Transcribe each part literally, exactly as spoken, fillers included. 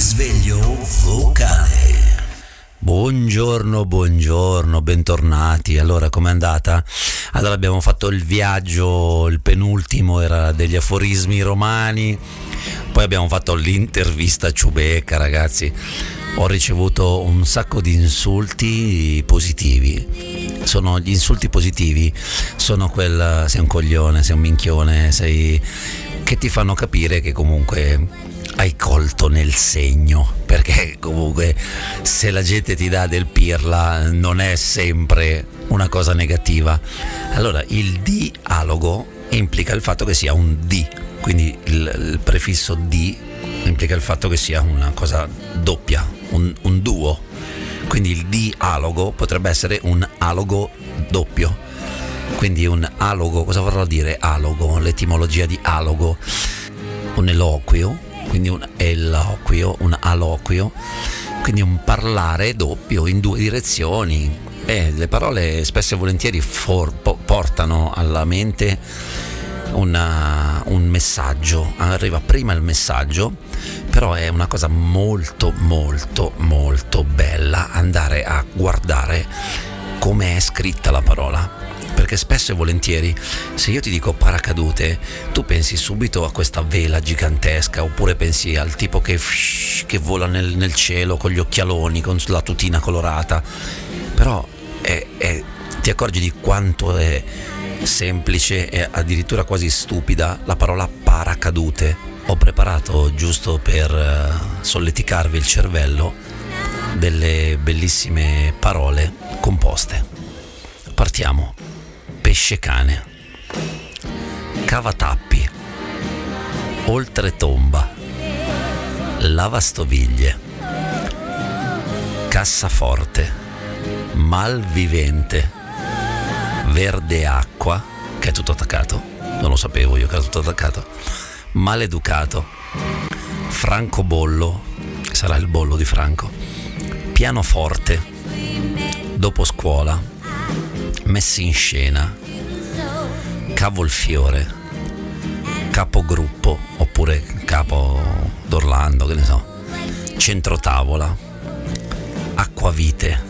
Risveglio vocale. Buongiorno, buongiorno, bentornati. Allora, com'è andata? Allora, abbiamo fatto il viaggio, il penultimo era degli aforismi romani. Poi abbiamo fatto l'intervista a Ciubecca, ragazzi. Ho ricevuto un sacco di insulti positivi. Sono gli insulti positivi, sono quel sei un coglione, sei un minchione, sei che ti fanno capire che comunque hai colto nel segno, perché comunque se la gente ti dà del pirla non è sempre una cosa negativa. Allora il dialogo implica il fatto che sia un di, quindi il, il prefisso di implica il fatto che sia una cosa doppia, un, un duo, quindi il dialogo potrebbe essere un alogo doppio, quindi un alogo. Cosa vorrà dire alogo? L'etimologia di alogo, un eloquio, quindi un eloquio, un aloquio, quindi un parlare doppio in due direzioni. Eh, le parole spesso e volentieri for, po, portano alla mente una, un messaggio, arriva prima il messaggio, però è una cosa molto molto molto bella andare a guardare come è scritta la parola. Perché spesso e volentieri se io ti dico paracadute tu pensi subito a questa vela gigantesca, oppure pensi al tipo che, che vola nel, nel cielo con gli occhialoni, con la tutina colorata, però è, è, ti accorgi di quanto è semplice e addirittura quasi stupida la parola paracadute. Ho preparato, giusto per solleticarvi il cervello, delle bellissime parole composte. Partiamo. Pescecane, cavatappi, oltretomba, lavastoviglie, cassaforte, malvivente, verdeacqua, che è tutto attaccato, non lo sapevo io che era tutto attaccato, maleducato, francobollo, che sarà il bollo di Franco, pianoforte, dopo scuola, messi in scena, cavolfiore, capogruppo oppure capo d'Orlando, che ne so, centrotavola, acquavite,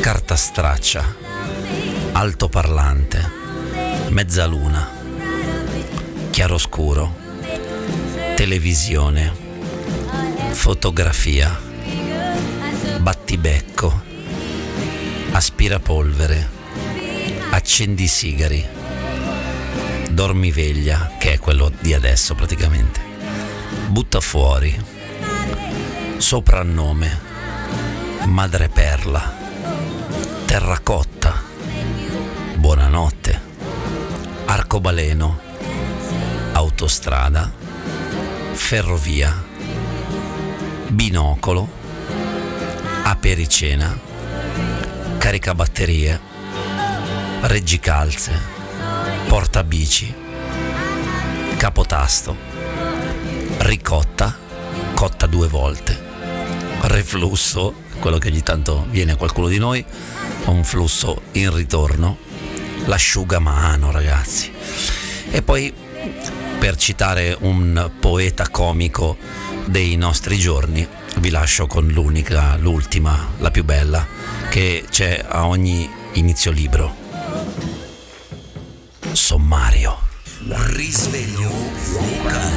cartastraccia, altoparlante, mezzaluna, chiaroscuro, televisione, fotografia, battibecco, aspirapolvere, accendisigari, dormiveglia, che è quello di adesso praticamente, buttafuori, soprannome, madreperla, terracotta, buonanotte, arcobaleno, autostrada, ferrovia, binocolo, apericena, caricabatterie, reggicalze, portabici, capotasto, ricotta, cotta due volte, reflusso, quello che ogni tanto viene a qualcuno di noi, un flusso in ritorno, l'asciugamano, ragazzi. E poi, per citare un poeta comico dei nostri giorni, vi lascio con l'unica, l'ultima, la più bella, che c'è a ogni inizio libro. Sommario. Risveglio vocale.